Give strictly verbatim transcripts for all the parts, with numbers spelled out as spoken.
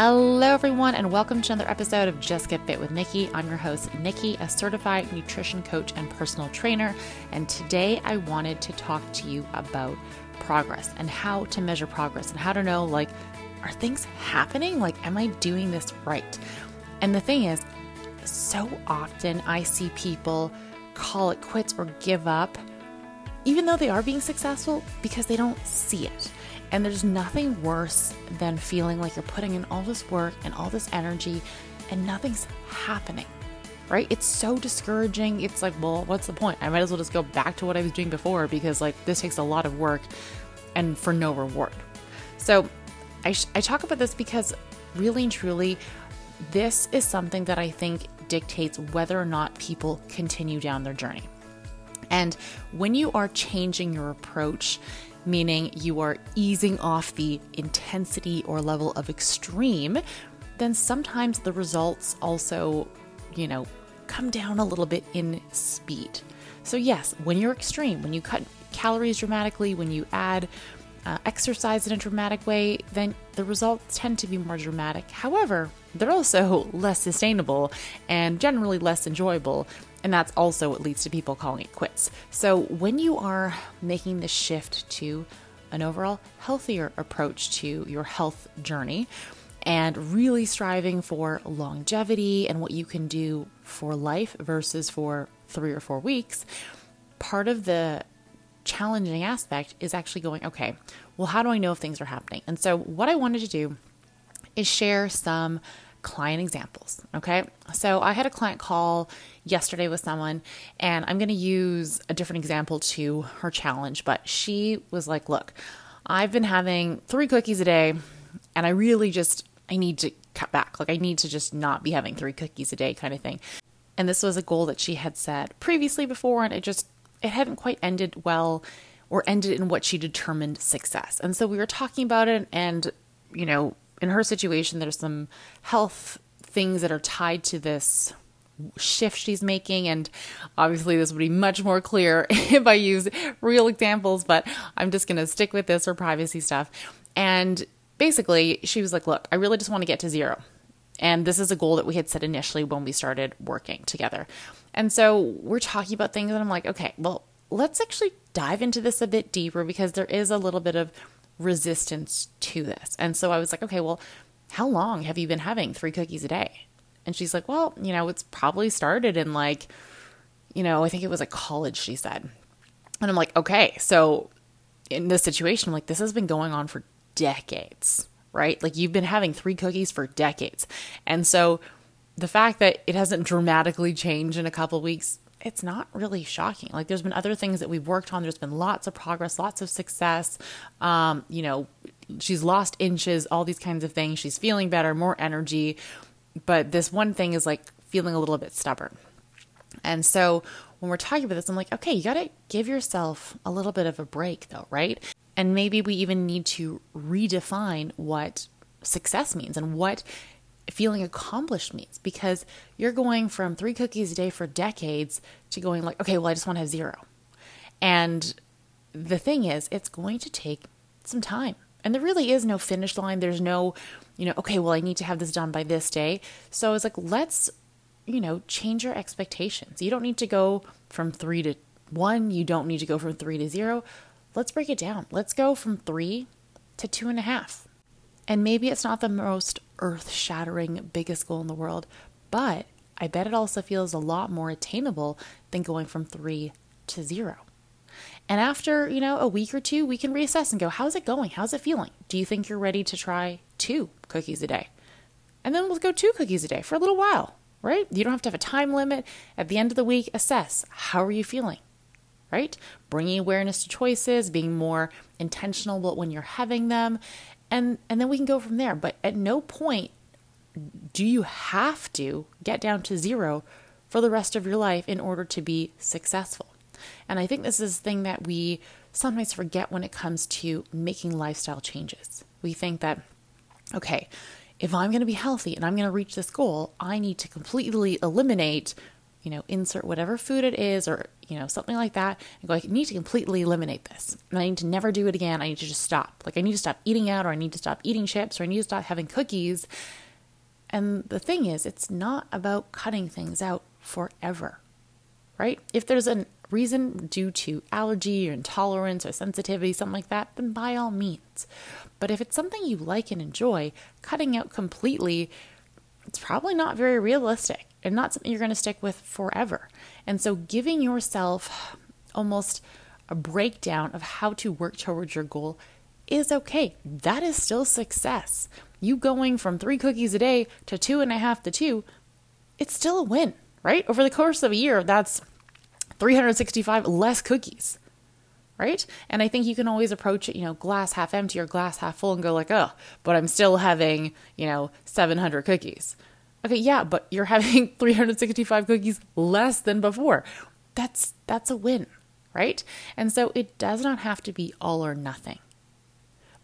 Hello everyone, and welcome to another episode of Just Get Fit with Nikki. I'm your host, Nikki, a certified nutrition coach and personal trainer. And today I wanted to talk to you about progress and how to measure progress and how to know, like, are things happening? Like, am I doing this right? And the thing is, so often I see people call it quits or give up, even though they are being successful, because they don't see it. And there's nothing worse than feeling like you're putting in all this work and all this energy and nothing's happening, right? It's so discouraging. It's like, well, what's the point? I might as well just go back to what I was doing before, because like this takes a lot of work and for no reward. So I, sh- I talk about this because really and truly, this is something that I think dictates whether or not people continue down their journey. And when you are changing your approach, meaning you are easing off the intensity or level of extreme, then sometimes the results also, you know, come down a little bit in speed. So yes, when you're extreme, when you cut calories dramatically, when you add uh, exercise in a dramatic way, then the results tend to be more dramatic. However, they're also less sustainable and generally less enjoyable. And that's also what leads to people calling it quits. So when you are making the shift to an overall healthier approach to your health journey and really striving for longevity and what you can do for life versus for three or four weeks, part of the challenging aspect is actually going, okay, well, how do I know if things are happening? And so what I wanted to do is share some client examples. Okay. So I had a client call yesterday with someone, and I'm going to use a different example to her challenge, but she was like, look, I've been having three cookies a day and I really just, I need to cut back. Like I need to just not be having three cookies a day kind of thing. And this was a goal that she had set previously before, and it just, it hadn't quite ended well or ended in what she determined success. And so we were talking about it, and, you know, in her situation, there's some health things that are tied to this shift she's making. And obviously this would be much more clear if I use real examples, but I'm just going to stick with this for privacy stuff. And basically she was like, look, I really just want to get to zero. And this is a goal that we had set initially when we started working together. And so we're talking about things and I'm like, okay, well, let's actually dive into this a bit deeper, because there is a little bit of resistance to this. And so I was like, okay, well, how long have you been having three cookies a day? And she's like, well, you know, it's probably started in like, you know, I think it was like college, she said. And I'm like, okay, so in this situation, I'm like, this has been going on for decades, right? Like you've been having three cookies for decades. And so the fact that it hasn't dramatically changed in a couple of weeks, it's not really shocking. Like there's been other things that we've worked on. There's been lots of progress, lots of success. Um, you know, she's lost inches, all these kinds of things. She's feeling better, more energy. But this one thing is like feeling a little bit stubborn. And so when we're talking about this, I'm like, okay, you got to give yourself a little bit of a break though, right? And maybe we even need to redefine what success means and what feeling accomplished means, because you're going from three cookies a day for decades to going like, okay, well, I just want to have zero. And the thing is, it's going to take some time. And there really is no finish line. There's no, you know, okay, well, I need to have this done by this day. So it's like, let's, you know, change your expectations. You don't need to go from three to one. You don't need to go from three to zero. Let's break it down. Let's go from three to two and a half. And maybe it's not the most earth-shattering biggest goal in the world, but I bet it also feels a lot more attainable than going from three to zero. And after, you know, a week or two, we can reassess and go, how's it going? How's it feeling? Do you think you're ready to try two cookies a day? And then we'll go two cookies a day for a little while, right? You don't have to have a time limit. At the end of the week, assess, how are you feeling? Right? Bringing awareness to choices, being more intentional about when you're having them. And and then we can go from there. But at no point do you have to get down to zero for the rest of your life in order to be successful. And I think this is the thing that we sometimes forget when it comes to making lifestyle changes. We think that, okay, if I'm going to be healthy and I'm going to reach this goal, I need to completely eliminate you know, insert whatever food it is or, you know, something like that and go, I need to completely eliminate this. And I need to never do it again. I need to just stop. Like I need to stop eating out, or I need to stop eating chips, or I need to stop having cookies. And the thing is, it's not about cutting things out forever, right? If there's a reason due to allergy or intolerance or sensitivity, something like that, then by all means. But if it's something you like and enjoy, cutting out completely, it's probably not very realistic and not something you're going to stick with forever. And so giving yourself almost a breakdown of how to work towards your goal is okay. That is still success. You going from three cookies a day to two and a half to two, it's still a win, right? Over the course of a year, that's three hundred sixty-five less cookies, right? And I think you can always approach it, you know, glass half empty or glass half full and go like, oh, but I'm still having, you know, seven hundred cookies. Okay, yeah, but you're having three hundred sixty-five cookies less than before. That's that's a win, right? And so it does not have to be all or nothing.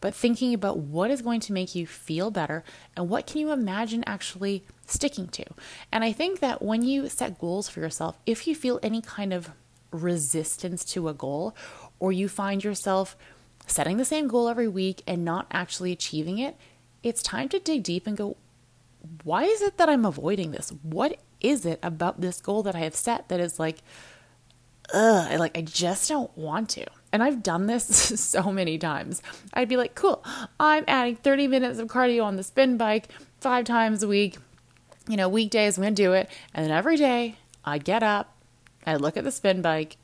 But thinking about what is going to make you feel better and what can you imagine actually sticking to. And I think that when you set goals for yourself, if you feel any kind of resistance to a goal, or you find yourself setting the same goal every week and not actually achieving it, it's time to dig deep and go, why is it that I'm avoiding this? What is it about this goal that I have set that is like, ugh, I like, I just don't want to. And I've done this so many times. I'd be like, cool, I'm adding thirty minutes of cardio on the spin bike five times a week, you know, weekdays, I'm going to do it. And then every day I'd get up, I'd look at the spin bike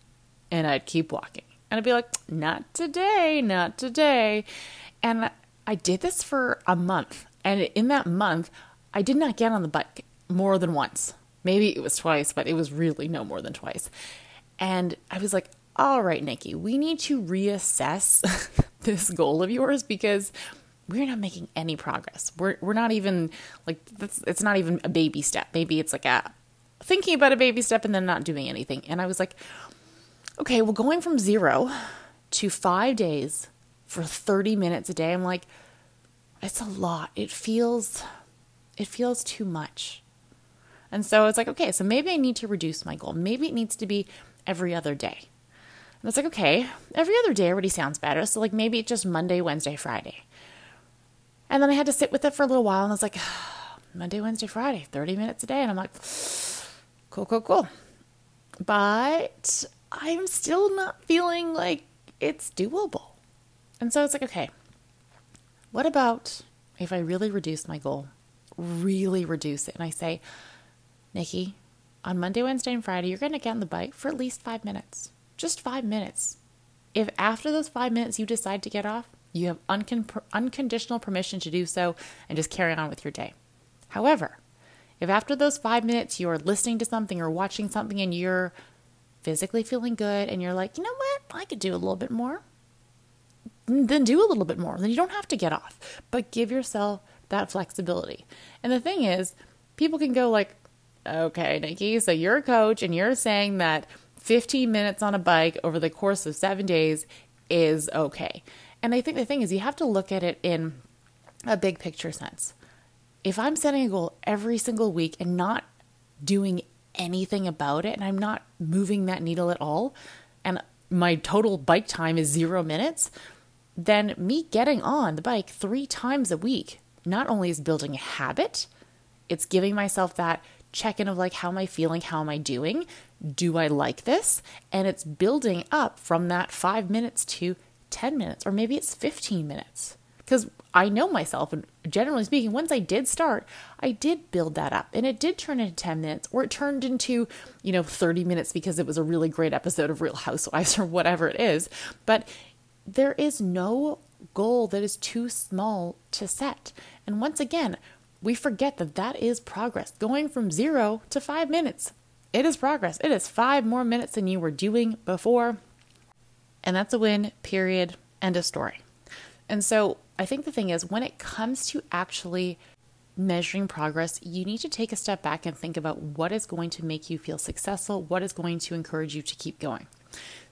and I'd keep walking. And I'd be like, not today, not today. And I did this for a month. And in that month, I did not get on the bike more than once. Maybe it was twice, but it was really no more than twice. And I was like, all right, Nikki, we need to reassess this goal of yours because we're not making any progress. We're we're not even like, that's, it's not even a baby step. Maybe it's like a thinking about a baby step and then not doing anything. And I was like, okay, well, going from zero to five days for thirty minutes a day, I'm like, it's a lot. It feels, it feels too much. And so it's like, okay, so maybe I need to reduce my goal. Maybe it needs to be every other day. And it's like, okay, every other day already sounds better. So like maybe it's just Monday, Wednesday, Friday. And then I had to sit with it for a little while and I was like, Monday, Wednesday, Friday, thirty minutes a day. And I'm like, cool, cool, cool. But I'm still not feeling like it's doable. And so it's like, okay, what about if I really reduce my goal, really reduce it? And I say, Nikki, on Monday, Wednesday, and Friday, you're going to get on the bike for at least five minutes. Just five minutes. If after those five minutes you decide to get off, you have uncon- unconditional permission to do so and just carry on with your day. However, if after those five minutes you're listening to something or watching something and you're physically feeling good and you're like, you know what, I could do a little bit more, then do a little bit more. Then you don't have to get off, but give yourself that flexibility. And the thing is, people can go like, okay, Nikki, so you're a coach and you're saying that fifteen minutes on a bike over the course of seven days is okay. And I think the thing is you have to look at it in a big picture sense. If I'm setting a goal every single week and not doing anything about it and I'm not moving that needle at all and my total bike time is zero minutes, then me getting on the bike three times a week not only is building a habit, it's giving myself that check-in of like, how am I feeling? How am I doing? Do I like this? And it's building up from that five minutes to ten minutes, or maybe it's fifteen minutes. Because I know myself, and generally speaking, once I did start, I did build that up and it did turn into ten minutes, or it turned into, you know, thirty minutes because it was a really great episode of Real Housewives or whatever it is. But there is no goal that is too small to set. And once again, we forget that that is progress. Going from zero to five minutes, it is progress. It is five more minutes than you were doing before. And that's a win, period, end of story. And so I think the thing is, when it comes to actually measuring progress, you need to take a step back and think about what is going to make you feel successful, what is going to encourage you to keep going.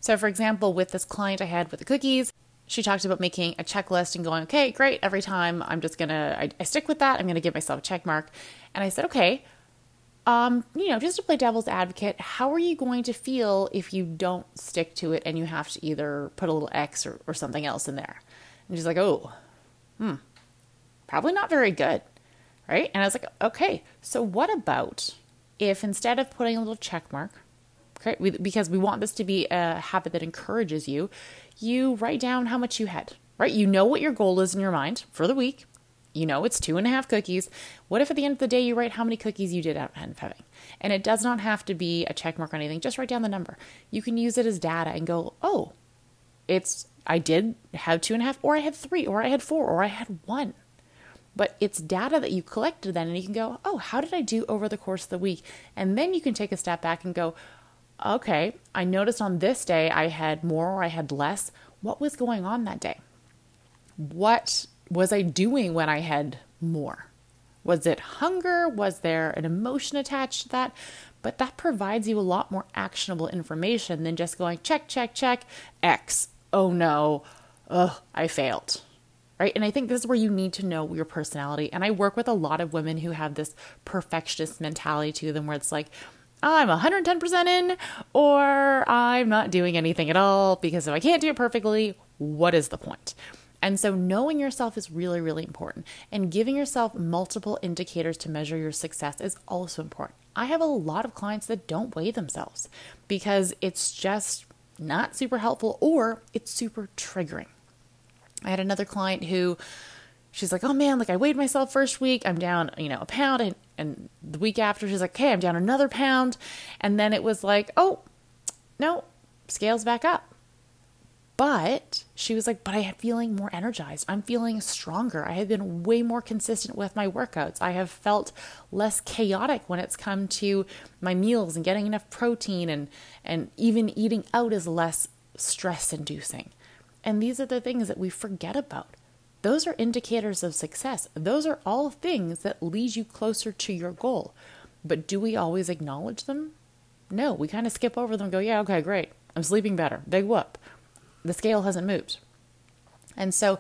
So for example, with this client I had with the cookies, she talked about making a checklist and going, okay, great. Every time I'm just going to, I stick with that. I'm going to give myself a check mark. And I said, okay, um, you know, just to play devil's advocate, how are you going to feel if you don't stick to it and you have to either put a little X or, or something else in there? And she's like, oh, hmm, probably not very good, right? And I was like, okay, so what about if instead of putting a little check mark, okay, we, because we want this to be a habit that encourages you, you write down how much you had, right? You know what your goal is in your mind for the week. You know, it's two and a half cookies. What if at the end of the day you write how many cookies you did end up having? And it does not have to be a check mark or anything. Just write down the number. You can use it as data and go, oh, it's I did have two and a half, or I had three, or I had four, or I had one. But it's data that you collected then, and you can go, oh, how did I do over the course of the week? And then you can take a step back and go, okay, I noticed on this day I had more or I had less. What was going on that day? What was I doing when I had more? Was it hunger? Was there an emotion attached to that? But that provides you a lot more actionable information than just going check, check, check, X. Oh no, ugh, I failed, right? And I think this is where you need to know your personality. And I work with a lot of women who have this perfectionist mentality to them where it's like, I'm one hundred ten percent in, or I'm not doing anything at all, because if I can't do it perfectly, what is the point? And so knowing yourself is really, really important. And giving yourself multiple indicators to measure your success is also important. I have a lot of clients that don't weigh themselves because it's just not super helpful, or it's super triggering. I had another client who, she's like, oh man, like I weighed myself first week. I'm down, you know, a pound. And, and the week after she's like, okay, I'm down another pound. And then it was like, oh, no, scale's back up. But she was like, but I am feeling more energized. I'm feeling stronger. I have been way more consistent with my workouts. I have felt less chaotic when it's come to my meals and getting enough protein, and, and even eating out is less stress inducing. And these are the things that we forget about. Those are indicators of success. Those are all things that lead you closer to your goal. But do we always acknowledge them? No, we kind of skip over them and go, yeah, okay, great. I'm sleeping better. Big whoop. The scale hasn't moved. And so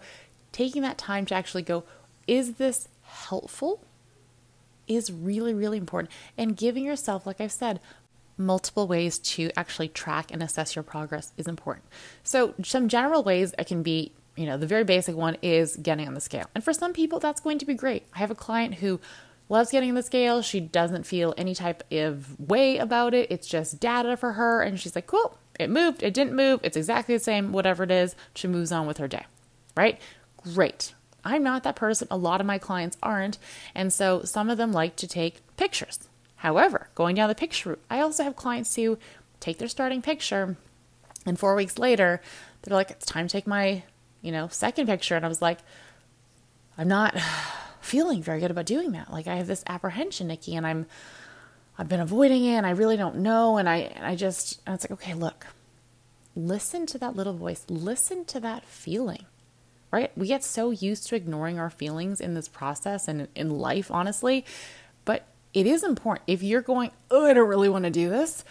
taking that time to actually go, is this helpful? Is really, really important. And giving yourself, like I've said, multiple ways to actually track and assess your progress is important. So some general ways it can be, you know, the very basic one is getting on the scale. And for some people, that's going to be great. I have a client who loves getting on the scale. She doesn't feel any type of way about it. It's just data for her. And she's like, cool. It moved, it didn't move, it's exactly the same, whatever it is, she moves on with her day, right? Great. I'm not that person. A lot of my clients aren't. And so some of them like to take pictures. However, going down the picture route, I also have clients who take their starting picture and four weeks later, they're like, it's time to take my, you know, second picture. And I was like, I'm not feeling very good about doing that. Like I have this apprehension, Nikki, and I'm I've been avoiding it and I really don't know. And I, and I just, and it's like, okay, look, listen to that little voice, listen to that feeling, right? We get so used to ignoring our feelings in this process and in life, honestly, but it is important. If you're going, oh, I don't really want to do this.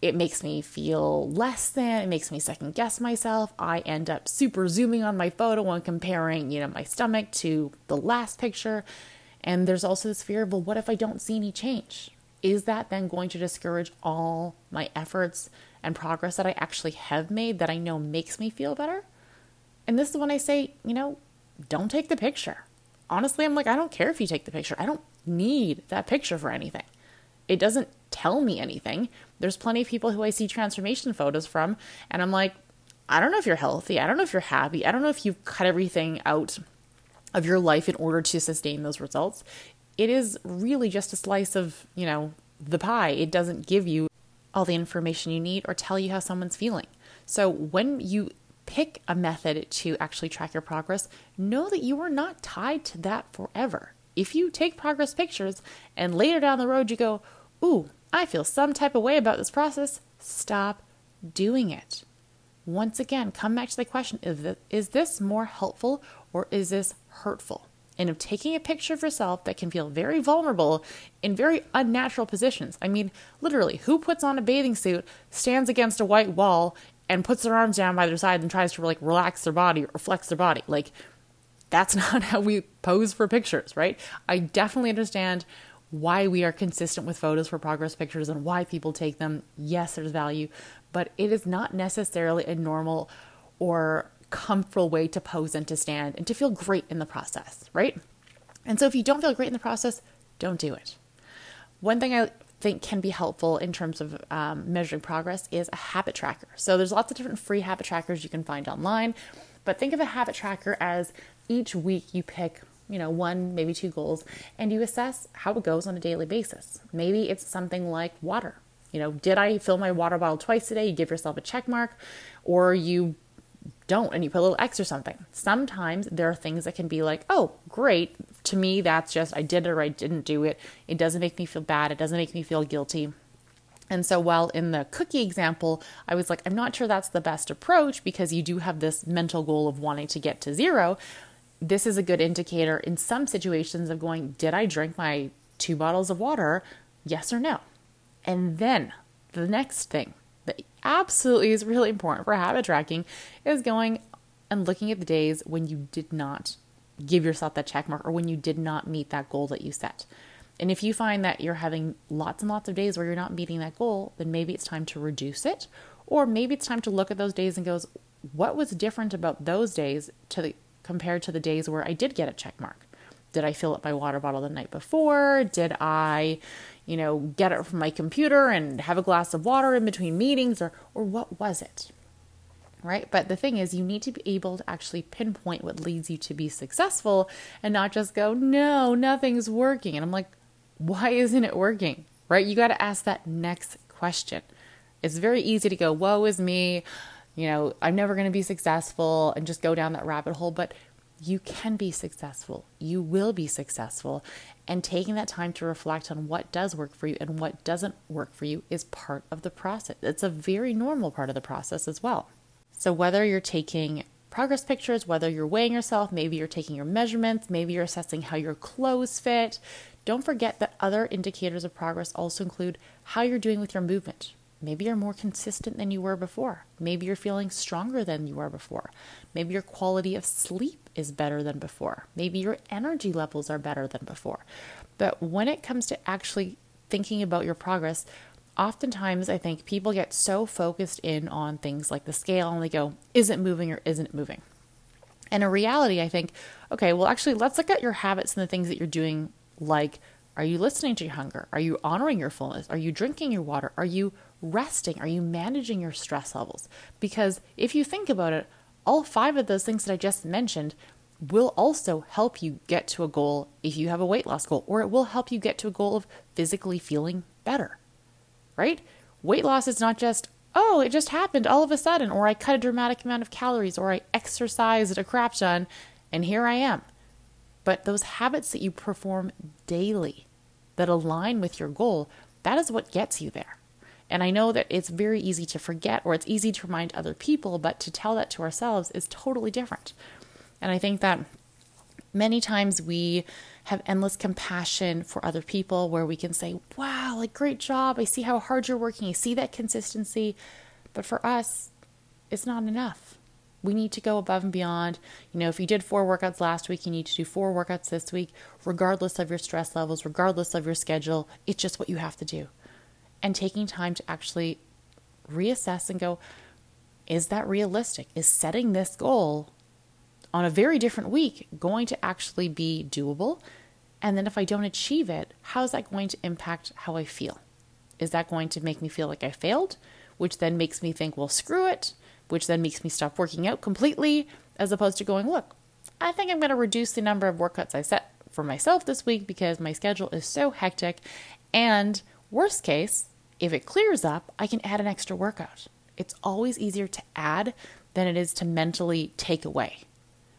It makes me feel less than, it makes me second guess myself. I end up super zooming on my photo and comparing, you know, my stomach to the last picture. And there's also this fear of, well, what if I don't see any change? Is that then going to discourage all my efforts and progress that I actually have made that I know makes me feel better? And this is when I say, you know, don't take the picture. Honestly, I'm like, I don't care if you take the picture. I don't need that picture for anything. It doesn't tell me anything. There's plenty of people who I see transformation photos from, and I'm like, I don't know if you're healthy. I don't know if you're happy. I don't know if you've cut everything out of your life in order to sustain those results. It is really just a slice of, you know, the pie. It doesn't give you all the information you need or tell you how someone's feeling. So when you pick a method to actually track your progress, know that you are not tied to that forever. If you take progress pictures and later down the road you go, ooh, I feel some type of way about this process, stop doing it. Once again, come back to the question, is this more helpful or is this hurtful? And of taking a picture of yourself that can feel very vulnerable in very unnatural positions. I mean, literally, who puts on a bathing suit, stands against a white wall, and puts their arms down by their side and tries to like relax their body or flex their body? Like, that's not how we pose for pictures, right? I definitely understand why we are consistent with photos for progress pictures and why people take them. Yes, there's value, but it is not necessarily a normal or comfortable way to pose and to stand and to feel great in the process, right? And so if you don't feel great in the process, don't do it. One thing I think can be helpful in terms of um, measuring progress is a habit tracker. So there's lots of different free habit trackers you can find online, but think of a habit tracker as each week you pick, you know, one, maybe two goals, and you assess how it goes on a daily basis. Maybe it's something like water. You know, did I fill my water bottle twice today? You give yourself a check mark, or you don't, and you put a little X or something. Sometimes there are things that can be like, oh, great. To me, that's just, I did it or I didn't do it. It doesn't make me feel bad. It doesn't make me feel guilty. And so while in the cookie example, I was like, I'm not sure that's the best approach because you do have this mental goal of wanting to get to zero. This is a good indicator in some situations of going, did I drink my two bottles of water? Yes or no? And then the next thing that absolutely is really important for habit tracking is going and looking at the days when you did not give yourself that check mark or when you did not meet that goal that you set. And if you find that you're having lots and lots of days where you're not meeting that goal, then maybe it's time to reduce it, or maybe it's time to look at those days and goes, what was different about those days to the, compared to the days where I did get a check mark? Did I fill up my water bottle the night before? Did I, you know, get it from my computer and have a glass of water in between meetings, or, or what was it? Right? But the thing is, you need to be able to actually pinpoint what leads you to be successful and not just go, no, nothing's working. And I'm like, why isn't it working? Right? You got to ask that next question. It's very easy to go, woe is me. You know, I'm never going to be successful and just go down that rabbit hole. But you can be successful. You will be successful. And taking that time to reflect on what does work for you and what doesn't work for you is part of the process. It's a very normal part of the process as well. So whether you're taking progress pictures, whether you're weighing yourself, maybe you're taking your measurements, maybe you're assessing how your clothes fit, don't forget that other indicators of progress also include how you're doing with your movement. Maybe you're more consistent than you were before. Maybe you're feeling stronger than you were before. Maybe your quality of sleep is better than before. Maybe your energy levels are better than before. But when it comes to actually thinking about your progress, oftentimes I think people get so focused in on things like the scale and they go, is it moving or isn't it moving? And in reality, I think, okay, well, actually, let's look at your habits and the things that you're doing. Like, are you listening to your hunger? Are you honoring your fullness? Are you drinking your water? Are you resting? Are you managing your stress levels? Because if you think about it, all five of those things that I just mentioned will also help you get to a goal if you have a weight loss goal, or it will help you get to a goal of physically feeling better, right? Weight loss is not just, oh, it just happened all of a sudden, or I cut a dramatic amount of calories, or I exercised a crap ton, and here I am. But those habits that you perform daily that align with your goal, that is what gets you there. And I know that it's very easy to forget, or it's easy to remind other people, but to tell that to ourselves is totally different. And I think that many times we have endless compassion for other people where we can say, wow, like, great job. I see how hard you're working. I see that consistency. But for us, it's not enough. We need to go above and beyond. You know, if you did four workouts last week, you need to do four workouts this week, regardless of your stress levels, regardless of your schedule. It's just what you have to do. And taking time to actually reassess and go, is that realistic? Is setting this goal on a very different week going to actually be doable? And then if I don't achieve it, how is that going to impact how I feel? Is that going to make me feel like I failed? Which then makes me think, well, screw it, which then makes me stop working out completely, as opposed to going, look, I think I'm going to reduce the number of workouts I set for myself this week because my schedule is so hectic. And worst case, if it clears up, I can add an extra workout. It's always easier to add than it is to mentally take away,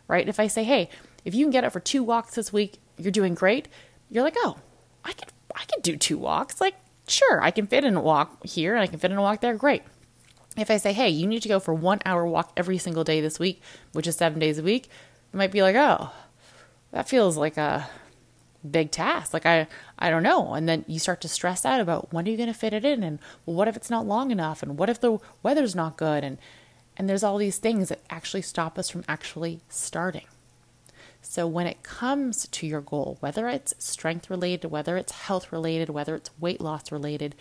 right? If I say, hey, if you can get up for two walks this week, you're doing great. You're like, oh, I can, I can do two walks. Like, sure, I can fit in a walk here and I can fit in a walk there. Great. If I say, hey, you need to go for one hour walk every single day this week, which is seven days a week, it might be like, oh, that feels like a big task. Like, I, I don't know. And then you start to stress out about when are you going to fit it in? And well, what if it's not long enough? And what if the weather's not good? And, and there's all these things that actually stop us from actually starting. So when it comes to your goal, whether it's strength related, whether it's health related, whether it's weight loss related,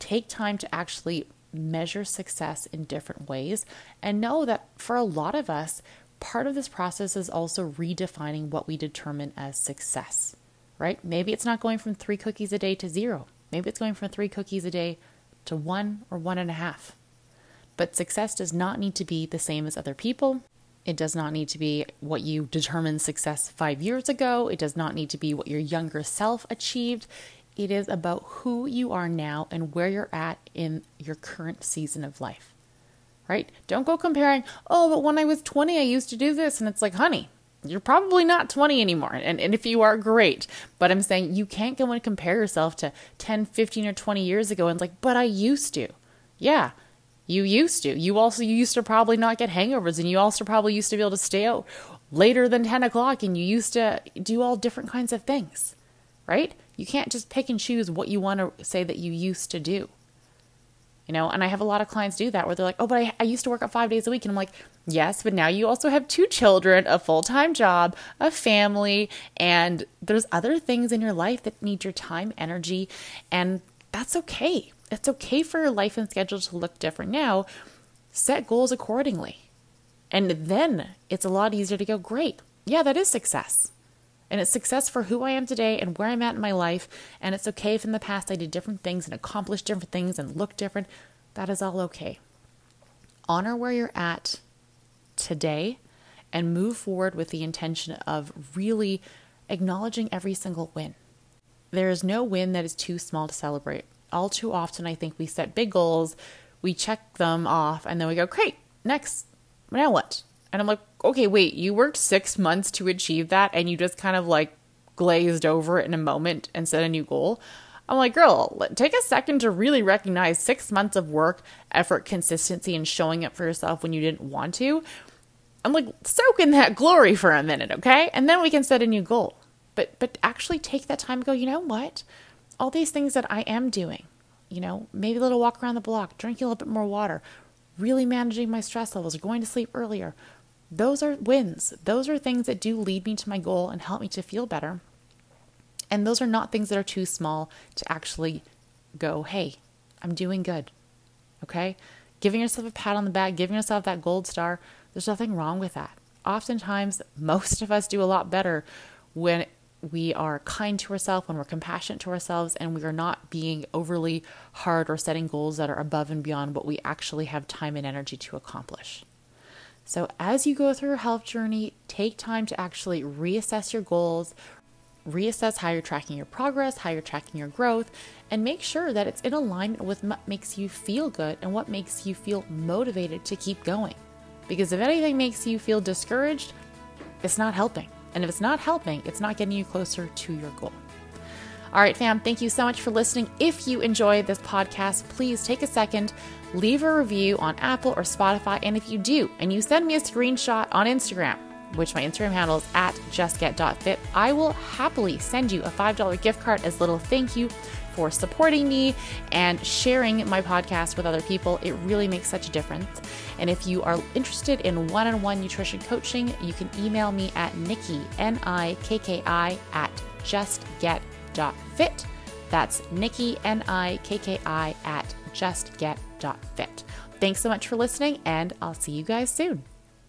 take time to actually measure success in different ways. And know that for a lot of us, part of this process is also redefining what we determine as success, right? Maybe it's not going from three cookies a day to zero. Maybe it's going from three cookies a day to one or one and a half. But success does not need to be the same as other people. It does not need to be what you determined success five years ago. It does not need to be what your younger self achieved. It is about who you are now and where you're at in your current season of life, right? Don't go comparing, oh, but when I was twenty, I used to do this. And it's like, honey, you're probably not twenty anymore. And, and if you are, great. But I'm saying you can't go and compare yourself to ten, fifteen, or twenty years ago and like, but I used to. Yeah. You used to. You also you used to probably not get hangovers, and you also probably used to be able to stay out later than ten o'clock, and you used to do all different kinds of things, right? You can't just pick and choose what you want to say that you used to do, you know? And I have a lot of clients do that where they're like, oh, but I, I used to work out five days a week. And I'm like, yes, but now you also have two children, a full-time job, a family, and there's other things in your life that need your time, energy, and that's okay. It's okay for your life and schedule to look different now. Set goals accordingly. And then it's a lot easier to go, great. Yeah, that is success. And it's success for who I am today and where I'm at in my life. And it's okay if in the past I did different things and accomplished different things and looked different. That is all okay. Honor where you're at today and move forward with the intention of really acknowledging every single win. There is no win that is too small to celebrate. All too often, I think we set big goals, we check them off, and then we go, great, next, now what? And I'm like, okay, wait, you worked six months to achieve that, and you just kind of like glazed over it in a moment and set a new goal. I'm like, girl, take a second to really recognize six months of work, effort, consistency, and showing up for yourself when you didn't want to. I'm like, soak in that glory for a minute, okay? And then we can set a new goal. But, but actually take that time and go, you know what? All these things that I am doing, you know, maybe a little walk around the block, drinking a little bit more water, really managing my stress levels, going to sleep earlier. Those are wins. Those are things that do lead me to my goal and help me to feel better. And those are not things that are too small to actually go, hey, I'm doing good. Okay. Giving yourself a pat on the back, giving yourself that gold star. There's nothing wrong with that. Oftentimes, most of us do a lot better when we are kind to ourselves, when we're compassionate to ourselves, and we are not being overly hard or setting goals that are above and beyond what we actually have time and energy to accomplish. So as you go through your health journey, take time to actually reassess your goals, reassess how you're tracking your progress, how you're tracking your growth, and make sure that it's in alignment with what makes you feel good and what makes you feel motivated to keep going. Because if anything makes you feel discouraged, it's not helping. And if it's not helping, it's not getting you closer to your goal. All right, fam, thank you so much for listening. If you enjoyed this podcast, please take a second, leave a review on Apple or Spotify. And if you do, and you send me a screenshot on Instagram, which my Instagram handle is at justget dot fit, I will happily send you a five dollar gift card as little thank you for supporting me and sharing my podcast with other people. It really makes such a difference. And if you are interested in one-on-one nutrition coaching, you can email me at Nikki, N I K K I, at justget dot fit. That's Nikki, N I K K I, at justget dot fit. Thanks so much for listening, and I'll see you guys soon.